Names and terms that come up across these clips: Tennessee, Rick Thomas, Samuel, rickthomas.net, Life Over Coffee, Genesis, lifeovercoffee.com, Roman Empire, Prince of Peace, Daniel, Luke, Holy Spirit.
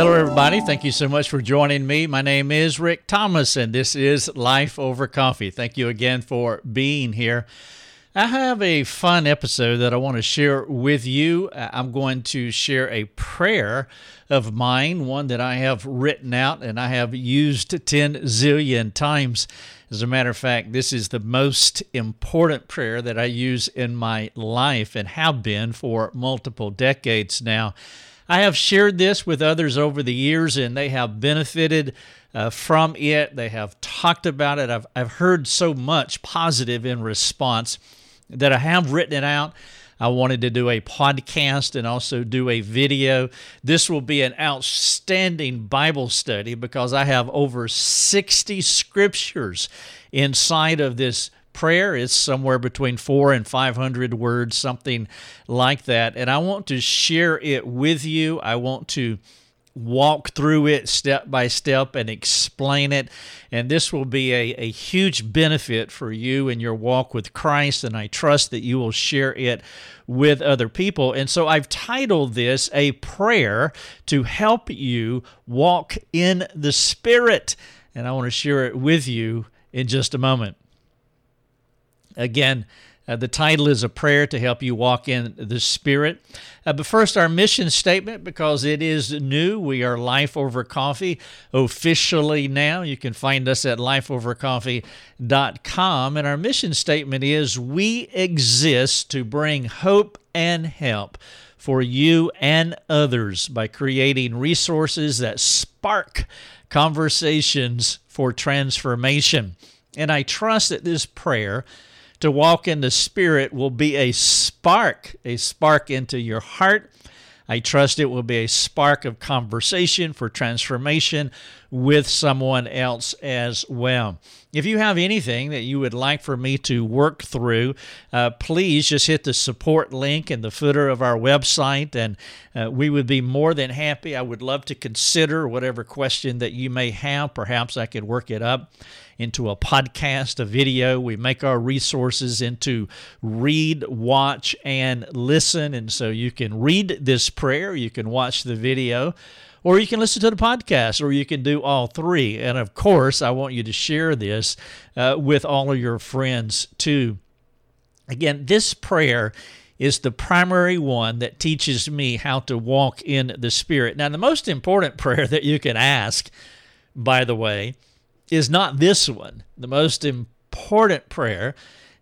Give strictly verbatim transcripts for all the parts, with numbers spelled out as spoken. Hello, everybody. Thank you so much for joining me. My name is Rick Thomas, and this is Life Over Coffee. Thank you again for being here. I have a fun episode that I want to share with you. I'm going to share a prayer of mine, one that I have written out and I have used ten zillion times. As a matter of fact, this is the most important prayer that I use in my life and have been for multiple decades now. I have shared this with others over the years, and they have benefited uh, from it. They have talked about it. I've, I've heard so much positive in response that I have written it out. I wanted to do a podcast and also do a video. This will be an outstanding Bible study because I have over sixty scriptures inside of this prayer. It's somewhere between four and five hundred words, something like that. And I want to share it with you. I want to walk through it step by step and explain it. And this will be a, a huge benefit for you in your walk with Christ, and I trust that you will share it with other people. And so I've titled this a prayer to help you walk in the Spirit. And I want to share it with you in just a moment. Again, uh, the title is a prayer to help you walk in the Spirit. Uh, but first, our mission statement, because it is new. We are Life Over Coffee officially now. You can find us at life over coffee dot com. And our mission statement is, we exist to bring hope and help for you and others by creating resources that spark conversations for transformation. And I trust that this prayer to walk in the Spirit will be a spark, a spark into your heart. I trust it will be a spark of conversation for transformation with someone else as well. If you have anything that you would like for me to work through, uh, please just hit the support link in the footer of our website, and uh, we would be more than happy. I would love to consider whatever question that you may have. Perhaps I could work it up into a podcast, a video. We make our resources into read, watch, and listen. And so you can read this prayer, you can watch the video, or you can listen to the podcast, or you can do all three. And of course, I want you to share this uh, with all of your friends too. Again, this prayer is the primary one that teaches me how to walk in the Spirit. Now, the most important prayer that you can ask, by the way, is not this one. The most important prayer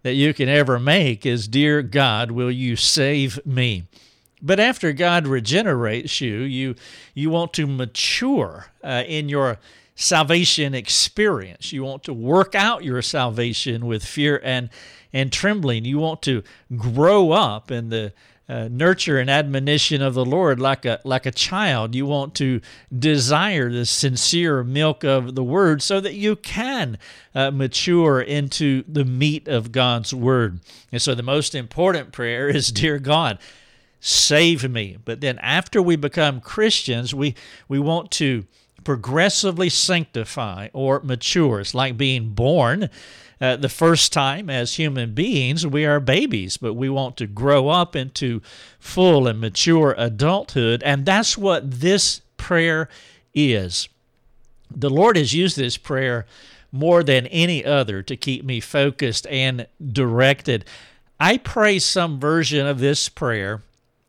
that you can ever make is, Dear God, will you save me? But after God regenerates you, you you want to mature uh, in your salvation experience. You want to work out your salvation with fear and, and trembling. You want to grow up in the Uh, nurture and admonition of the Lord like a like a child. You want to desire the sincere milk of the Word so that you can uh, mature into the meat of God's Word. And so the most important prayer is, Dear God, save me. But then after we become Christians, we, we want to progressively sanctify or mature. It's like being born. Uh, the first time as human beings, we are babies, but we want to grow up into full and mature adulthood, and that's what this prayer is. The Lord has used this prayer more than any other to keep me focused and directed. I pray some version of this prayer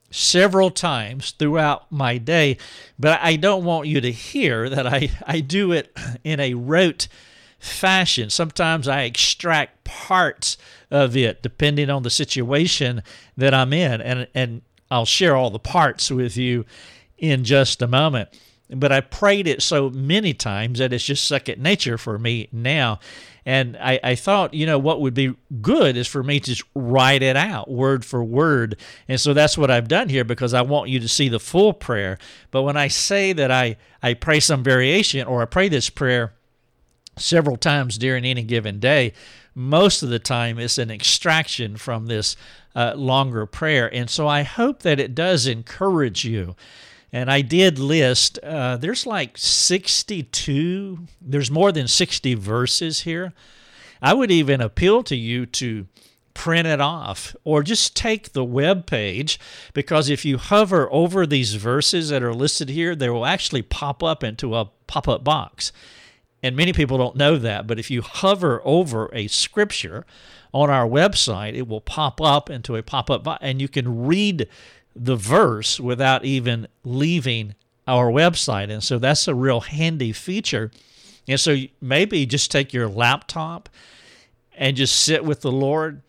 several times throughout my day, but I don't want you to hear that I, I do it in a rote fashion. Sometimes I extract parts of it depending on the situation that I'm in, and and I'll share all the parts with you in just a moment. But I prayed it so many times that it's just second nature for me now. And I, I thought, you know, what would be good is for me to just write it out word for word. And so that's what I've done here, because I want you to see the full prayer. But when I say that I, I pray some variation, or I pray this prayer several times during any given day, most of the time it's an extraction from this uh, longer prayer. And so I hope that it does encourage you. And I did list, uh, there's like sixty-two, there's more than sixty verses here. I would even appeal to you to print it off, or just take the web page, because if you hover over these verses that are listed here, they will actually pop up into a pop-up box. And many people don't know that, but if you hover over a scripture on our website, it will pop up into a pop-up box, and you can read the verse without even leaving our website. And so that's a real handy feature. And so maybe just take your laptop and just sit with the Lord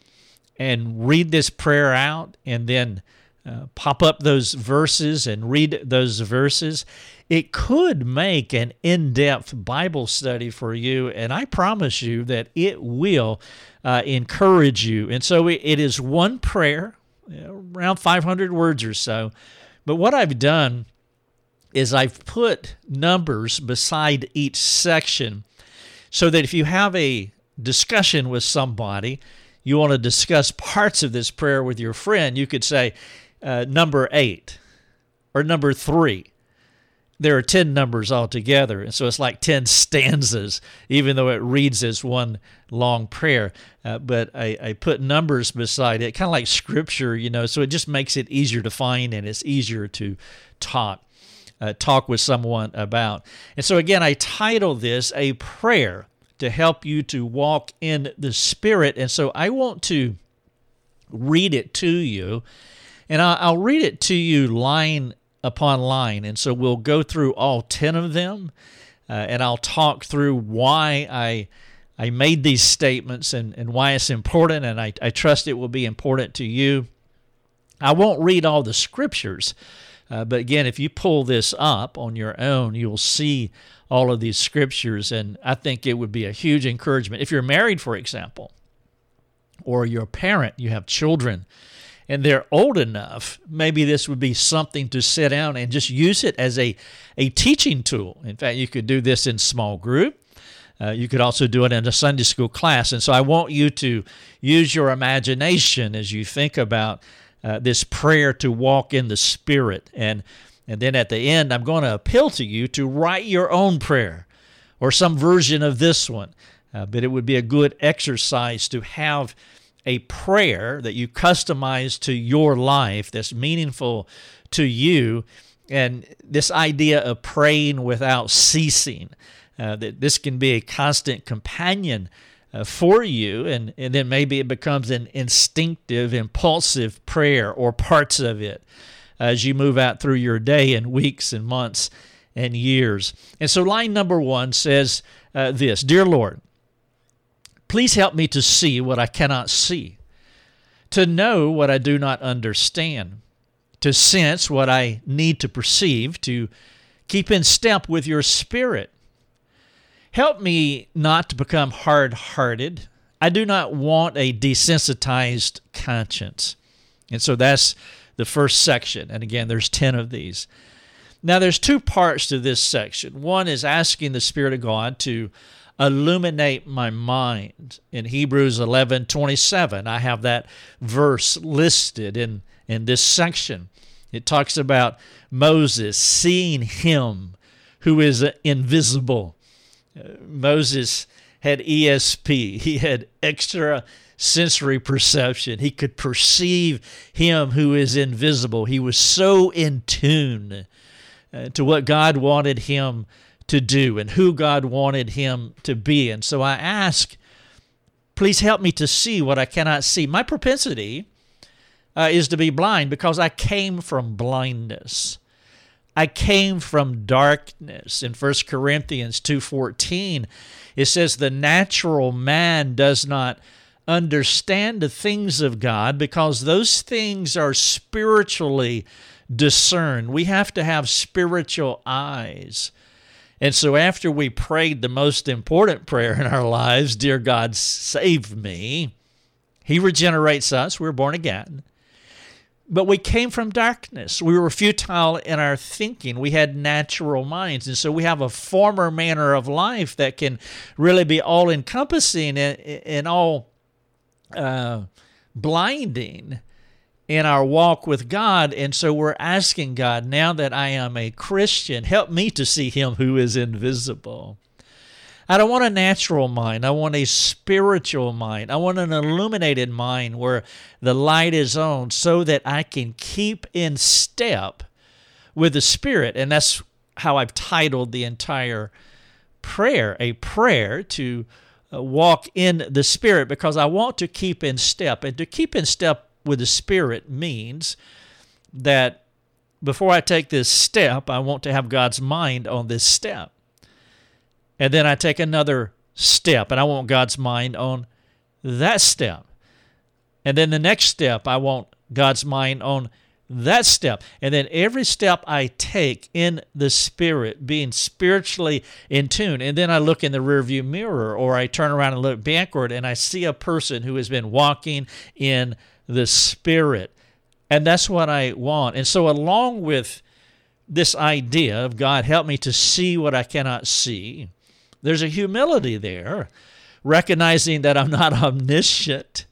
and read this prayer out, and then uh, pop up those verses and read those verses. It could make an in-depth Bible study for you, and I promise you that it will uh, encourage you. And so it, it is one prayer, around five hundred words or so. But what I've done is I've put numbers beside each section so that if you have a discussion with somebody, you want to discuss parts of this prayer with your friend, you could say uh, number eight or number three. There are ten numbers altogether, and so it's like ten stanzas, even though it reads as one long prayer. Uh, but I, I put numbers beside it, kind of like Scripture, you know, so it just makes it easier to find, and it's easier to talk, uh, talk with someone about. And so again, I title this A Prayer to Help You to Walk in the Spirit. And so I want to read it to you, and I'll, I'll read it to you line upon line. And so we'll go through all ten of them, uh, and I'll talk through why I I made these statements and, and why it's important, and I, I trust it will be important to you. I won't read all the scriptures, uh, but again, if you pull this up on your own, you'll see all of these scriptures, and I think it would be a huge encouragement. If you're married, for example, or you're a parent, you have children, and they're old enough, maybe this would be something to sit down and just use it as a, a teaching tool. In fact, you could do this in small group. Uh, you could also do it in a Sunday school class. And so I want you to use your imagination as you think about uh, this prayer to walk in the Spirit. And, and then at the end, I'm going to appeal to you to write your own prayer or some version of this one. Uh, but it would be a good exercise to have a prayer that you customize to your life that's meaningful to you. And this idea of praying without ceasing, uh, that this can be a constant companion uh, for you. And, and then maybe it becomes an instinctive, impulsive prayer or parts of it as you move out through your day and weeks and months and years. And so line number one says uh, this, Dear Lord, please help me to see what I cannot see, to know what I do not understand, to sense what I need to perceive, to keep in step with your Spirit. Help me not to become hard-hearted. I do not want a desensitized conscience. And so that's the first section. And again, there's ten of these. Now, there's two parts to this section. One is asking the Spirit of God to illuminate my mind. In Hebrews eleven twenty-seven, I have that verse listed in, in this section. It talks about Moses seeing him who is invisible. Uh, Moses had E S P. He had extra sensory perception. He could perceive him who is invisible. He was so in tune uh, to what God wanted him to do and who God wanted him to be. And so I ask, please help me to see what I cannot see. My propensity uh, is to be blind because I came from blindness. I came from darkness. In First Corinthians two fourteen, it says, the natural man does not understand the things of God because those things are spiritually discerned. We have to have spiritual eyes. And so after we prayed the most important prayer in our lives, Dear God, save me, He regenerates us. We're born again. But we came from darkness. We were futile in our thinking. We had natural minds. And so we have a former manner of life that can really be all-encompassing and, and all uh, blinding in our walk with God. And so we're asking God, now that I am a Christian, help me to see Him who is invisible. I don't want a natural mind. I want a spiritual mind. I want an illuminated mind where the light is on so that I can keep in step with the Spirit. And that's how I've titled the entire prayer, a prayer to walk in the Spirit, because I want to keep in step. And to keep in step with the Spirit means that before I take this step, I want to have God's mind on this step. And then I take another step, and I want God's mind on that step. And then the next step, I want God's mind on that step. And then every step I take in the Spirit, being spiritually in tune, and then I look in the rearview mirror, or I turn around and look backward, and I see a person who has been walking in the Spirit. And that's what I want. And so along with this idea of God, help me to see what I cannot see, there's a humility there, recognizing that I'm not omniscient.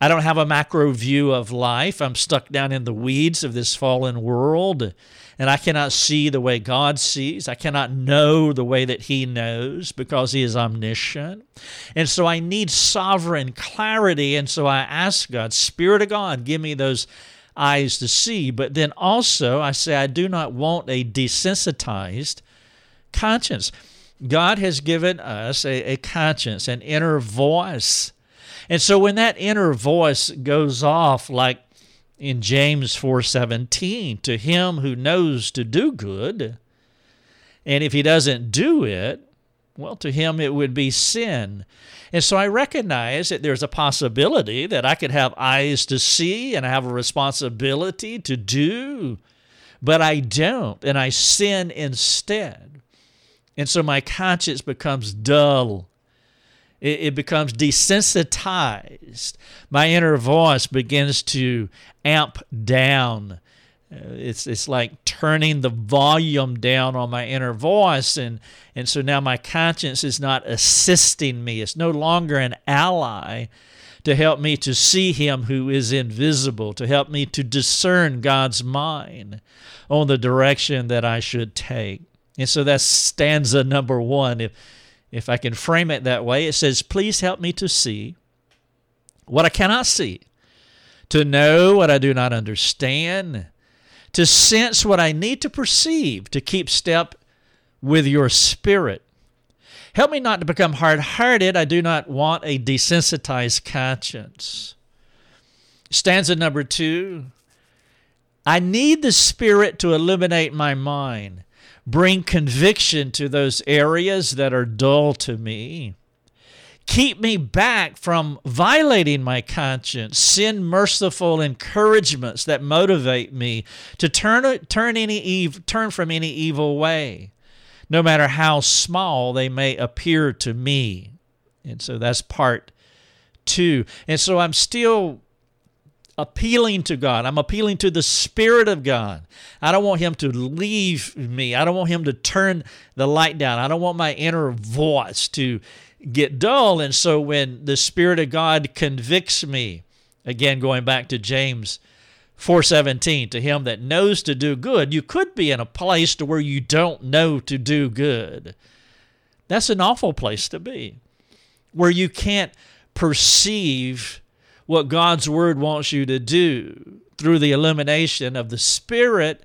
I don't have a macro view of life. I'm stuck down in the weeds of this fallen world, and I cannot see the way God sees. I cannot know the way that He knows because He is omniscient. And so I need sovereign clarity, and so I ask God, Spirit of God, give me those eyes to see. But then also I say I do not want a desensitized conscience. God has given us a, a conscience, an inner voice. And so when that inner voice goes off, like in James four seventeen, to him who knows to do good, and if he doesn't do it, well, to him it would be sin. And so I recognize that there's a possibility that I could have eyes to see and I have a responsibility to do, but I don't, and I sin instead. And so my conscience becomes dull. It becomes desensitized. My inner voice begins to amp down. It's it's like turning the volume down on my inner voice, and, and so now my conscience is not assisting me. It's no longer an ally to help me to see Him who is invisible, to help me to discern God's mind on the direction that I should take. And so that's stanza number one. If if I can frame it that way, it says, please help me to see what I cannot see, to know what I do not understand, to sense what I need to perceive, to keep step with your Spirit. Help me not to become hard-hearted. I do not want a desensitized conscience. Stanza number two, I need the Spirit to illuminate my mind, bring conviction to those areas that are dull to me. Keep me back from violating my conscience. Send merciful encouragements that motivate me to turn turn any ev- turn from any evil way, no matter how small they may appear to me. And so that's part two. And so I'm still appealing to God. I'm appealing to the Spirit of God. I don't want Him to leave me. I don't want Him to turn the light down. I don't want my inner voice to get dull. And so when the Spirit of God convicts me, again, going back to James four seventeen, to him that knows to do good, you could be in a place to where you don't know to do good. That's an awful place to be, where you can't perceive what God's Word wants you to do through the illumination of the Spirit,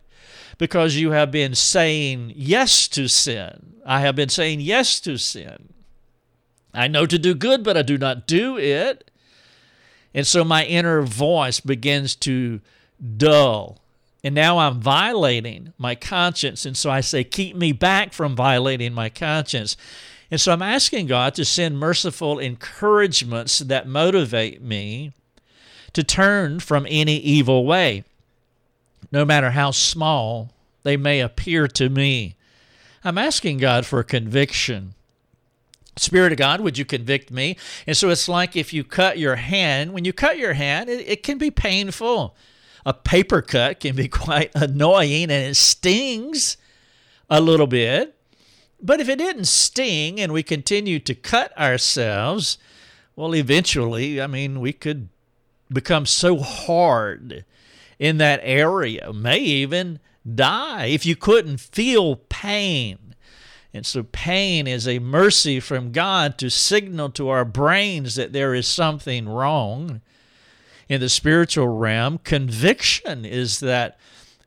because you have been saying yes to sin. I have been saying yes to sin. I know to do good, but I do not do it. And so my inner voice begins to dull. And now I'm violating my conscience. And so I say, keep me back from violating my conscience. And so I'm asking God to send merciful encouragements that motivate me to turn from any evil way, no matter how small they may appear to me. I'm asking God for conviction. Spirit of God, would you convict me? And so it's like if you cut your hand. When you cut your hand, it, it can be painful. A paper cut can be quite annoying, and it stings a little bit. But if it didn't sting and we continue to cut ourselves, well, eventually, I mean, we could become so hard in that area, may even die if you couldn't feel pain. And so pain is a mercy from God to signal to our brains that there is something wrong. In the spiritual realm, conviction is that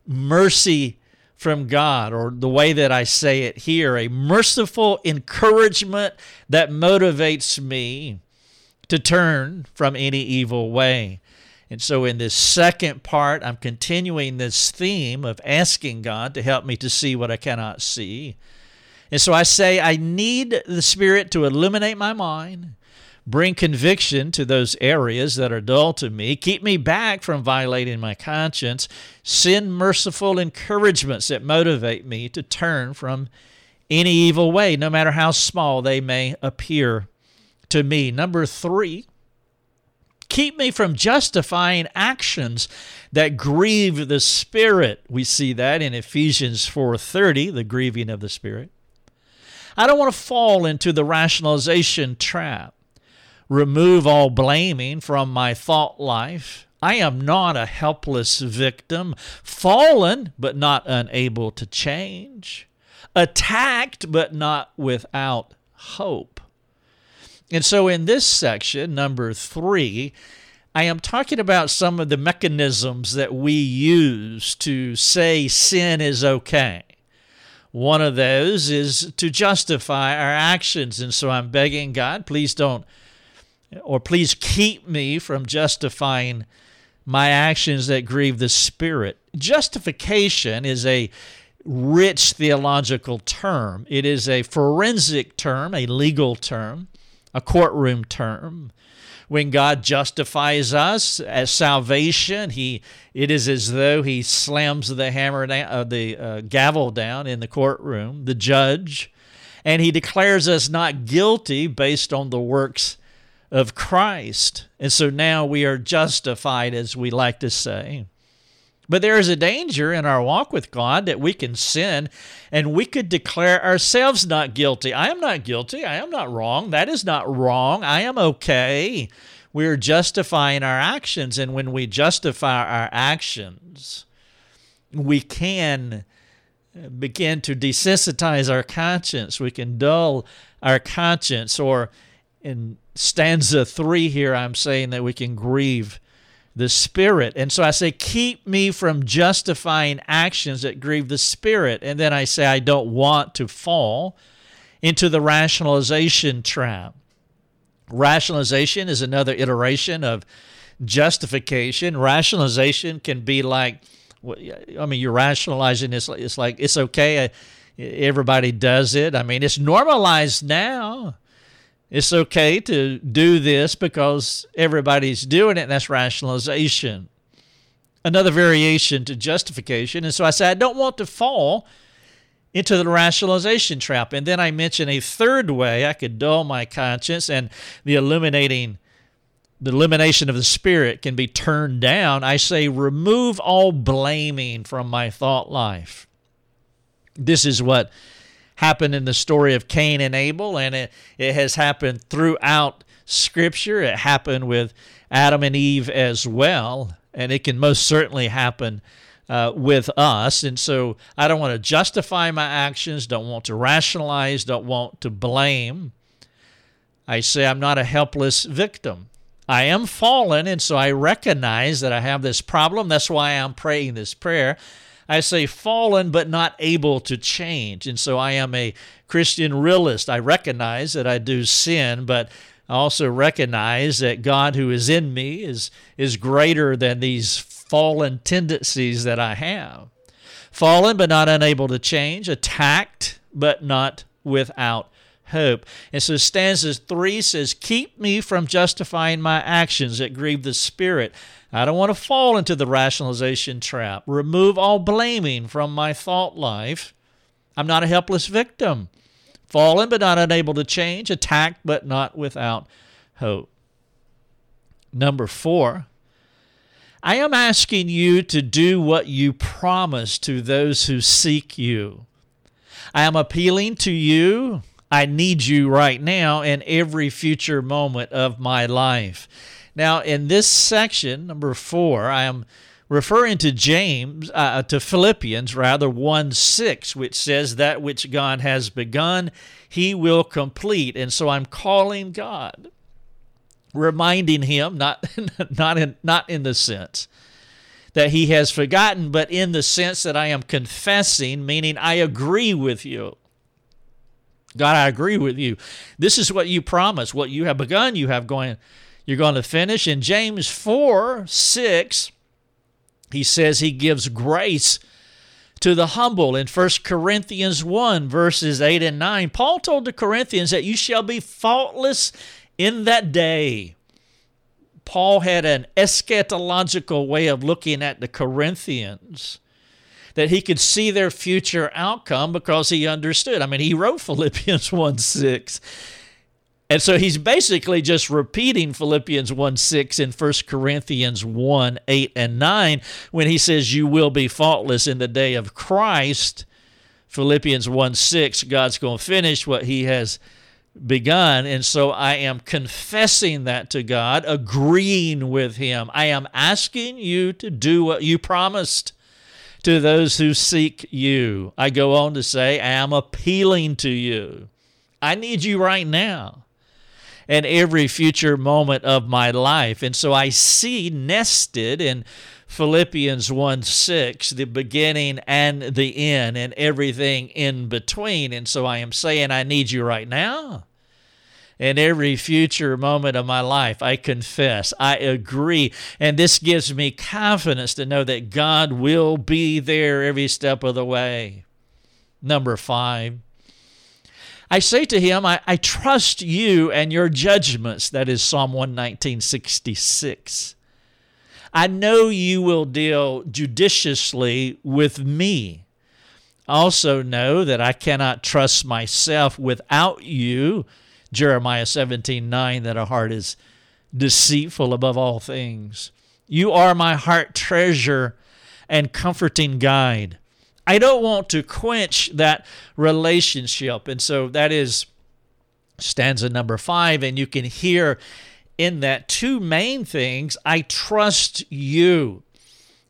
mercy from God, or the way that I say it here, a merciful encouragement that motivates me to turn from any evil way. And so in this second part, I'm continuing this theme of asking God to help me to see what I cannot see. And so I say I need the Spirit to illuminate my mind, bring conviction to those areas that are dull to me, keep me back from violating my conscience, send merciful encouragements that motivate me to turn from any evil way, no matter how small they may appear to me. Number three, keep me from justifying actions that grieve the Spirit. We see that in Ephesians four thirty, the grieving of the Spirit. I don't want to fall into the rationalization trap. Remove all blaming from my thought life. I am not a helpless victim, fallen but not unable to change, attacked but not without hope. And so in this section, number three, I am talking about some of the mechanisms that we use to say sin is okay. One of those is to justify our actions. And so I'm begging God, please don't Or please keep me from justifying my actions that grieve the Spirit. Justification is a rich theological term. It is a forensic term, a legal term, a courtroom term. When God justifies us as salvation, he it is as though he slams the hammer down, uh, the uh, gavel down in the courtroom, the judge, and he declares us not guilty based on the works of Christ. And so now we are justified, as we like to say. But there is a danger in our walk with God that we can sin and we could declare ourselves not guilty. I am not guilty. I am not wrong. That is not wrong. I am okay. We are justifying our actions. And when we justify our actions, we can begin to desensitize our conscience. We can dull our conscience, or in stanza three here, I'm saying that we can grieve the Spirit. And so I say, keep me from justifying actions that grieve the Spirit. And then I say, I don't want to fall into the rationalization trap. Rationalization is another iteration of justification. Rationalization can be like, I mean, you're rationalizing, it's like, it's, like, it's okay, everybody does it. I mean, it's normalized now. It's okay to do this because everybody's doing it, and that's rationalization. Another variation to justification. And so I say, I don't want to fall into the rationalization trap. And then I mention a third way I could dull my conscience, and the illuminating, the illumination of the Spirit can be turned down. I say, remove all blaming from my thought life. This is what happened in the story of Cain and Abel, and it, it has happened throughout Scripture. It happened with Adam and Eve as well, and it can most certainly happen uh, with us. And so I don't want to justify my actions, don't want to rationalize, don't want to blame. I say I'm not a helpless victim. I am fallen, and so I recognize that I have this problem. That's why I'm praying this prayer. I say fallen but not able to change. And so I am a Christian realist. I recognize that I do sin, but I also recognize that God who is in me is, is greater than these fallen tendencies that I have. Fallen but not unable to change, attacked but not without hope. And so stanza three says, keep me from justifying my actions that grieve the Spirit. I don't want to fall into the rationalization trap. Remove all blaming from my thought life. I'm not a helpless victim. Fallen but not unable to change. Attacked but not without hope. Number four, I am asking you to do what you promise to those who seek you. I am appealing to you. I need you right now in every future moment of my life. Now, in this section, number four, I am referring to James, uh, to Philippians, rather, one six, which says, that which God has begun, he will complete. And so I'm calling God, reminding him, not, not, in, not in the sense that he has forgotten, but in the sense that I am confessing, meaning I agree with you. God, I agree with you. This is what you promised. What you have begun, you have going, you're going to finish. In James four six, he says he gives grace to the humble. In First Corinthians one, verses eight and nine, Paul told the Corinthians that you shall be faultless in that day. Paul had an eschatological way of looking at the Corinthians, that he could see their future outcome because he understood. I mean, he wrote Philippians one six. And so he's basically just repeating Philippians one six in First Corinthians one eight and nine when he says, you will be faultless in the day of Christ. Philippians one six, God's going to finish what he has begun. And so I am confessing that to God, agreeing with him. I am asking you to do what you promised to those who seek you. I go on to say, I am appealing to you. I need you right now and every future moment of my life. And so I see nested in Philippians one six, the beginning and the end and everything in between. And so I am saying, I need you right now and every future moment of my life. I confess, I agree. And this gives me confidence to know that God will be there every step of the way. Number five, I say to him, I, I trust you and your judgments. That is Psalm one nineteen, sixty-six. I know you will deal judiciously with me. I also know that I cannot trust myself without you. Jeremiah seventeen, nine, that a heart is deceitful above all things. You are my heart treasure and comforting guide. I don't want to quench that relationship. And so that is stanza number five. And you can hear in that two main things. I trust you,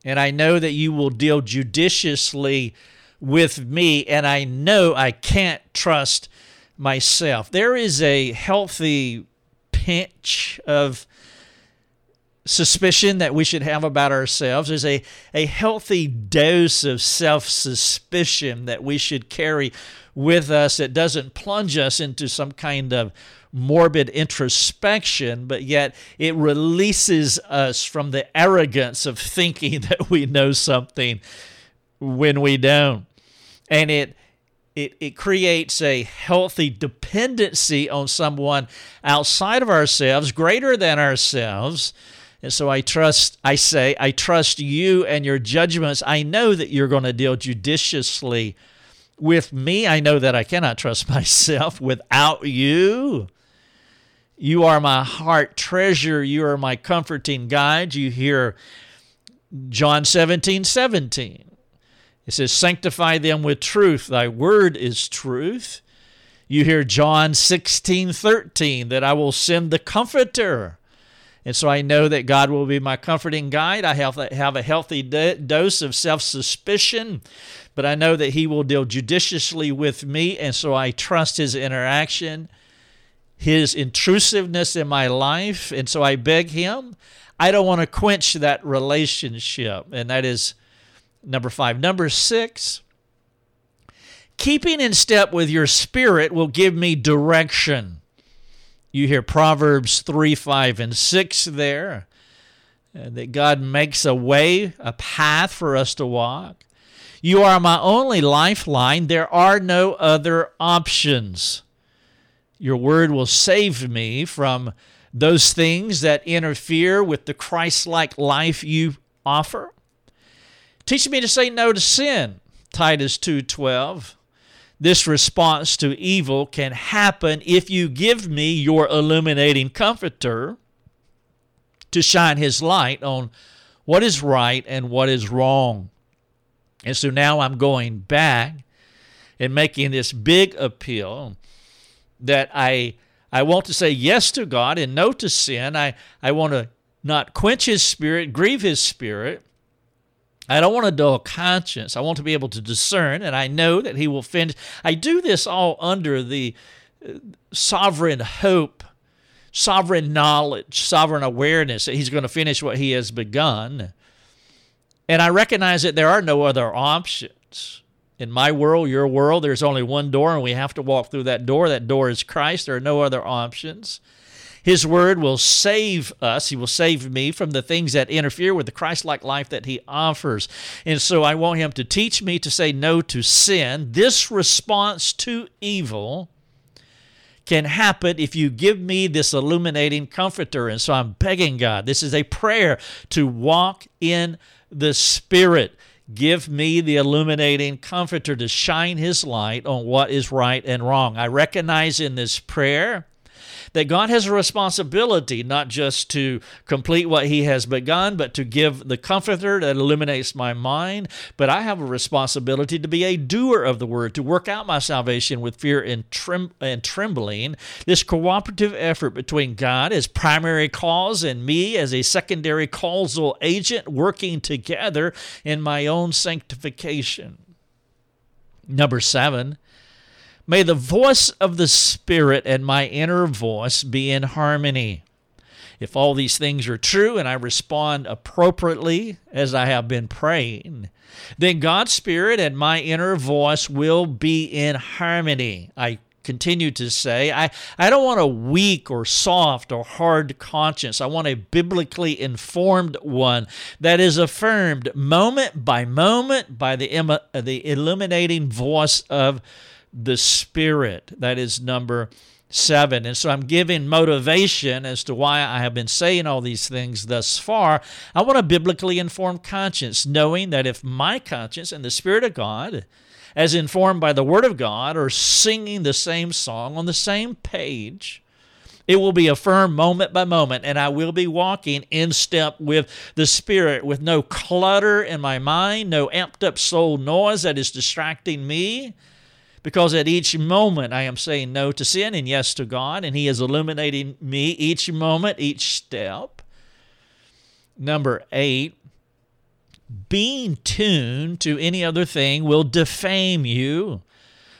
and I know that you will deal judiciously with me, and I know I can't trust myself. There is a healthy pinch of suspicion that we should have about ourselves. There's a, a healthy dose of self-suspicion that we should carry with us that doesn't plunge us into some kind of morbid introspection, but yet it releases us from the arrogance of thinking that we know something when we don't. And it It, it creates a healthy dependency on someone outside of ourselves, greater than ourselves. And so I trust, I say, I trust you and your judgments. I know that you're going to deal judiciously with me. I know that I cannot trust myself without you. You are my heart treasure. You are my comforting guide. You hear John seventeen, seventeen. It says, sanctify them with truth. Thy word is truth. You hear John sixteen, thirteen, that I will send the comforter. And so I know that God will be my comforting guide. I have, have a healthy de- dose of self-suspicion, but I know that he will deal judiciously with me. And so I trust his interaction, his intrusiveness in my life. And so I beg him, I don't want to quench that relationship. And that is number five. Number six, keeping in step with your spirit will give me direction. You hear Proverbs three, five, and six there, that God makes a way, a path for us to walk. You are my only lifeline. There are no other options. Your word will save me from those things that interfere with the Christ-like life you offer. Teach me to say no to sin, Titus two twelve. This response to evil can happen if you give me your illuminating comforter to shine his light on what is right and what is wrong. And so now I'm going back and making this big appeal that I, I want to say yes to God and no to sin. I, I want to not quench his spirit, grieve his spirit, I don't want a dull conscience. I want to be able to discern, and I know that he will finish. I do this all under the sovereign hope, sovereign knowledge, sovereign awareness that he's going to finish what he has begun. And I recognize that there are no other options. In my world, your world, there's only one door, and we have to walk through that door. That door is Christ. There are no other options. His word will save us. He will save me from the things that interfere with the Christ-like life that he offers. And so I want him to teach me to say no to sin. This response to evil can happen if you give me this illuminating comforter. And so I'm begging God. This is a prayer to walk in the Spirit. Give me the illuminating comforter to shine his light on what is right and wrong. I recognize in this prayer that God has a responsibility not just to complete what he has begun, but to give the comforter that illuminates my mind. But I have a responsibility to be a doer of the word, to work out my salvation with fear and, trem- and trembling. This cooperative effort between God as primary cause and me as a secondary causal agent working together in my own sanctification. Number seven, may the voice of the Spirit and my inner voice be in harmony. If all these things are true and I respond appropriately as I have been praying, then God's Spirit and my inner voice will be in harmony. I continue to say, I, I don't want a weak or soft or hard conscience. I want a biblically informed one that is affirmed moment by moment by the, Im- the illuminating voice of the Spirit. That is number seven. And so I'm giving motivation as to why I have been saying all these things thus far. I want a biblically informed conscience, knowing that if my conscience and the Spirit of God, as informed by the Word of God, are singing the same song on the same page, it will be affirmed moment by moment, and I will be walking in step with the Spirit with no clutter in my mind, no amped up soul noise that is distracting me. Because at each moment I am saying no to sin and yes to God, and he is illuminating me each moment, each step. Number eight, being tuned to any other thing will defame you,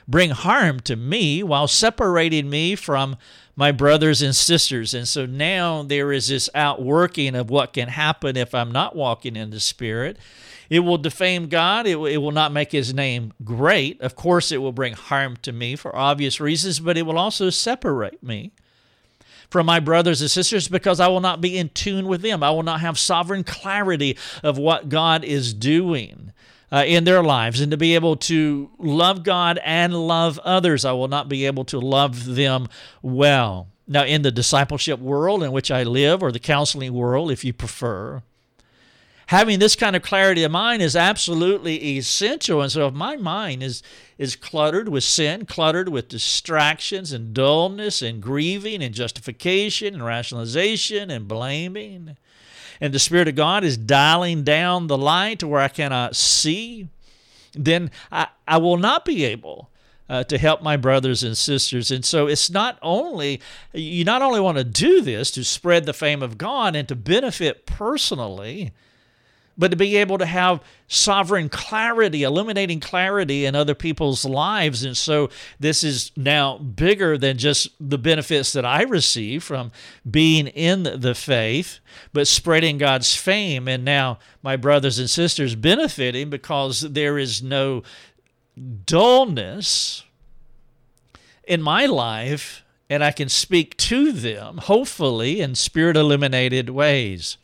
bring harm to me while separating me from my brothers and sisters. And so now there is this outworking of what can happen if I'm not walking in the Spirit. It will defame God. It will not make his name great. Of course, it will bring harm to me for obvious reasons, but it will also separate me from my brothers and sisters because I will not be in tune with them. I will not have sovereign clarity of what God is doing Uh, in their lives, and to be able to love God and love others. I will not be able to love them well. Now, in the discipleship world in which I live, or the counseling world, if you prefer, having this kind of clarity of mind is absolutely essential. And so if my mind is, is cluttered with sin, cluttered with distractions and dullness and grieving and justification and rationalization and blaming, and the Spirit of God is dialing down the light to where I cannot see, then I, I will not be able uh, to help my brothers and sisters. And so it's not only, you not only want to do this to spread the fame of God and to benefit personally, but to be able to have sovereign clarity, illuminating clarity in other people's lives. And so this is now bigger than just the benefits that I receive from being in the faith, but spreading God's fame. And now my brothers and sisters benefiting because there is no dullness in my life, and I can speak to them, hopefully, in Spirit-illuminated ways.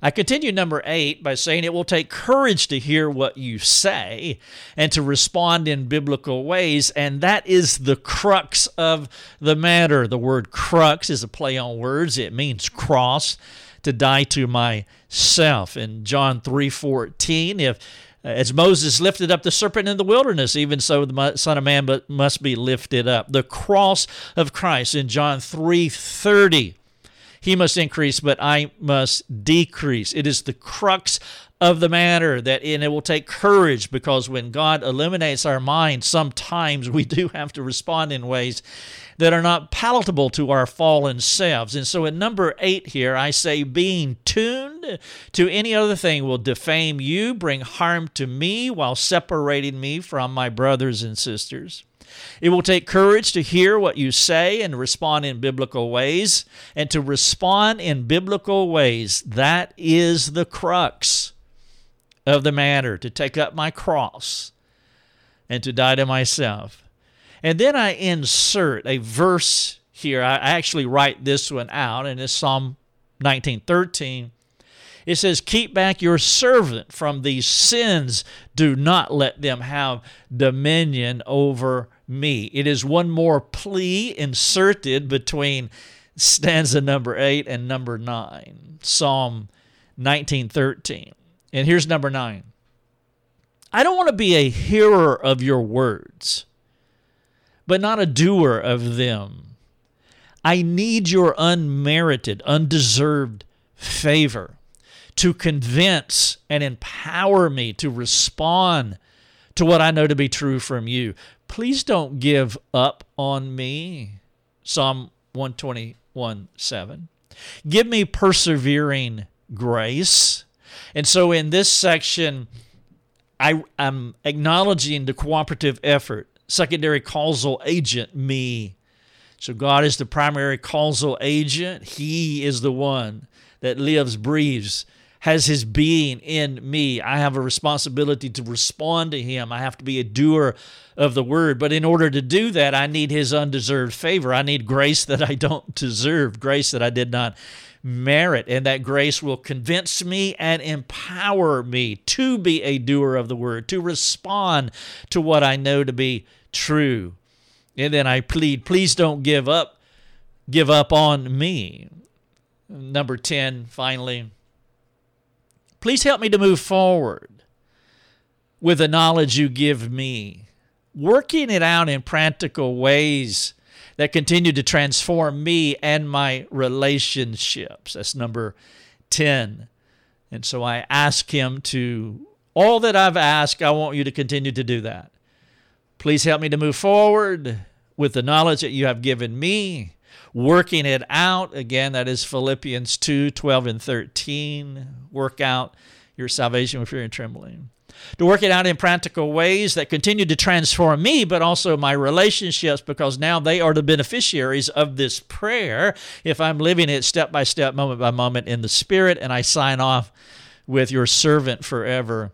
I continue number eight by saying it will take courage to hear what you say and to respond in biblical ways, and that is the crux of the matter. The word crux is a play on words. It means cross, to die to myself. In John three fourteen, if as Moses lifted up the serpent in the wilderness, even so the Son of Man must be lifted up. The cross of Christ in John three thirty. he must increase, but I must decrease. It is the crux of the matter, that and it will take courage, because when God eliminates our mind, sometimes we do have to respond in ways that are not palatable to our fallen selves. And so in number eight here, I say being tuned to any other thing will defame you, bring harm to me while separating me from my brothers and sisters. It will take courage to hear what you say and respond in biblical ways. And to respond in biblical ways, that is the crux of the matter, to take up my cross and to die to myself. And then I insert a verse here. I actually write this one out, and it's Psalm nineteen thirteen. It says, keep back your servant from these sins. Do not let them have dominion over me. It is one more plea inserted between stanza number eight and number nine, Psalm nineteen thirteen. And here's number nine. I don't want to be a hearer of your words, but not a doer of them. I need your unmerited, undeserved favor to convince and empower me to respond to what I know to be true from you. Please don't give up on me. Psalm one twenty-one seven. Give me persevering grace. And so in this section, I, I'm acknowledging the cooperative effort, secondary causal agent, me. So God is the primary causal agent. He is the one that lives, breathes, has his being in me. I have a responsibility to respond to him. I have to be a doer of the word. But in order to do that, I need his undeserved favor. I need grace that I don't deserve, grace that I did not merit. And that grace will convince me and empower me to be a doer of the word, to respond to what I know to be true. And then I plead, please don't give up, give up on me. Number ten, finally, please help me to move forward with the knowledge you give me, working it out in practical ways that continue to transform me and my relationships. That's number ten. And so I ask him to, all that I've asked, I want you to continue to do that. Please help me to move forward with the knowledge that you have given me, working it out. Again, that is Philippians two, twelve, and thirteen. Work out your salvation with fear and trembling. To work it out in practical ways that continue to transform me, but also my relationships, because now they are the beneficiaries of this prayer if I'm living it step by step, moment by moment in the Spirit. And I sign off with your servant forever,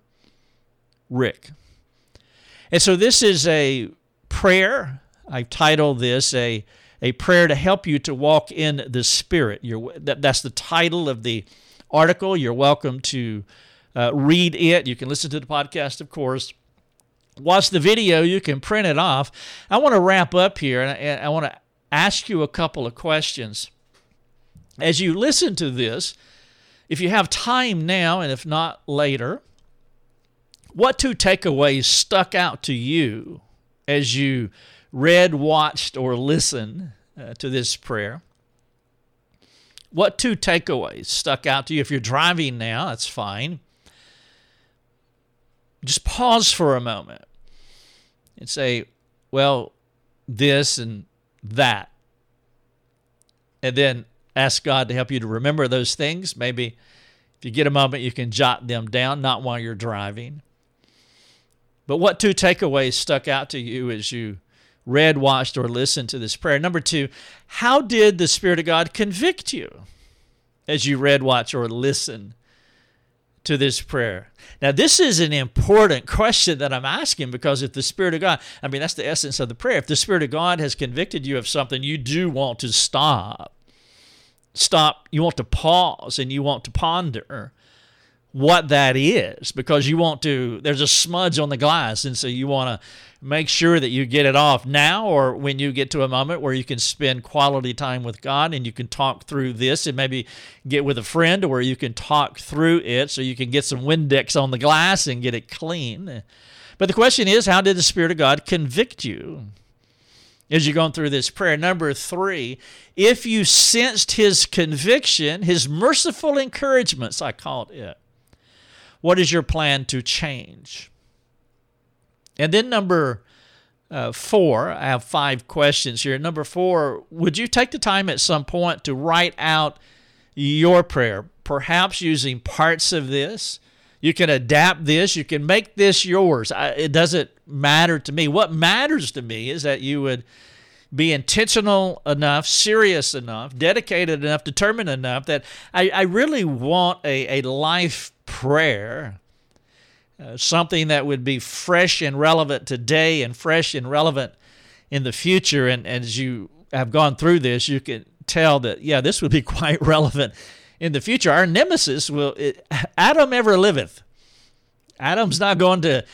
Rick. And so this is a prayer. I've titled this a A prayer to help you to walk in the Spirit. You're, that, that's the title of the article. You're welcome to uh, read it. You can listen to the podcast, of course. Watch the video. You can print it off. I want to wrap up here, and I, and I want to ask you a couple of questions. As you listen to this, if you have time now, and if not later, what two takeaways stuck out to you as you read, watched, or listened uh, to this prayer? What two takeaways stuck out to you? If you're driving now, that's fine. Just pause for a moment and say, well, this and that. And then ask God to help you to remember those things. Maybe if you get a moment, you can jot them down, not while you're driving. But what two takeaways stuck out to you as you read, watched, or listened to this prayer? Number two, how did the Spirit of God convict you as you read, watched, or listened to this prayer? Now, this is an important question that I'm asking, because if the Spirit of God, I mean, that's the essence of the prayer. If the Spirit of God has convicted you of something, you do want to stop. Stop. You want to pause, and you want to ponder what that is, because you want to, there's a smudge on the glass, and so you want to make sure that you get it off now, or when you get to a moment where you can spend quality time with God and you can talk through this, and maybe get with a friend where you can talk through it so you can get some Windex on the glass and get it clean. But the question is, how did the Spirit of God convict you? as you're going through this prayer. Number three, if you sensed his conviction, his merciful encouragements, I called it, what is your plan to change? And then number uh, four, I have five questions here. Number four, would you take the time at some point to write out your prayer, perhaps using parts of this? You can adapt this. You can make this yours. I, it doesn't matter to me. What matters to me is that you would be intentional enough, serious enough, dedicated enough, determined enough that I, I really want a, a life prayer, uh, something that would be fresh and relevant today and fresh and relevant in the future. And, and as you have gone through this, you can tell that, yeah, this would be quite relevant in the future. Our nemesis will, it, Adam ever liveth. Adam's not going to,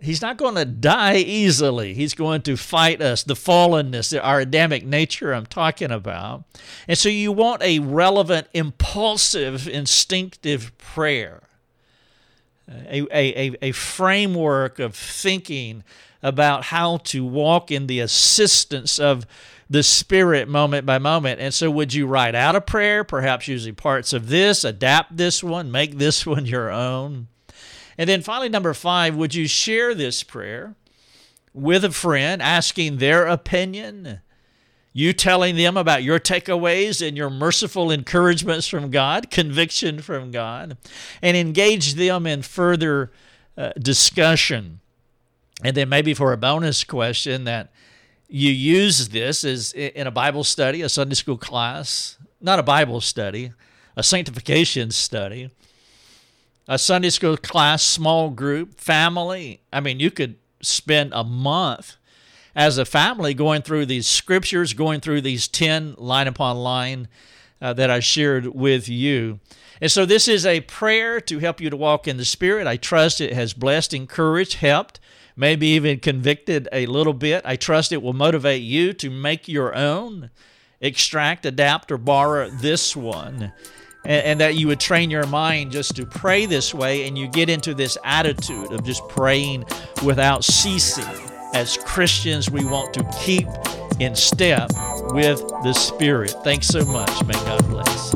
he's not going to die easily. He's going to fight us, the fallenness, our Adamic nature I'm talking about. And so you want a relevant, impulsive, instinctive prayer, a, a, a framework of thinking about how to walk in the assistance of the Spirit moment by moment. And so would you write out a prayer, perhaps using parts of this, adapt this one, make this one your own? And then finally, number five, would you share this prayer with a friend, asking their opinion, you telling them about your takeaways and your merciful encouragements from God, conviction from God, and engage them in further uh, discussion? And then maybe for a bonus question, that you use this as in a Bible study, a Sunday school class, not a Bible study, a sanctification study, a Sunday school class, small group, family. I mean, you could spend a month as a family going through these scriptures, going through these ten line upon line uh, that I shared with you. And so this is a prayer to help you to walk in the Spirit. I trust it has blessed, encouraged, helped, maybe even convicted a little bit. I trust it will motivate you to make your own, extract, adapt, or borrow this one, and, and that you would train your mind just to pray this way, and you get into this attitude of just praying without ceasing. As Christians, we want to keep in step with the Spirit. Thanks so much. May God bless.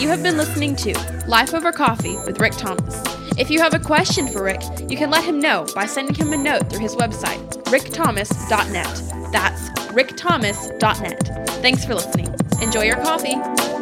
You have been listening to Life Over Coffee with Rick Thomas. If you have a question for Rick, you can let him know by sending him a note through his website, rick thomas dot net. That's rick thomas dot net. Thanks for listening. Enjoy your coffee.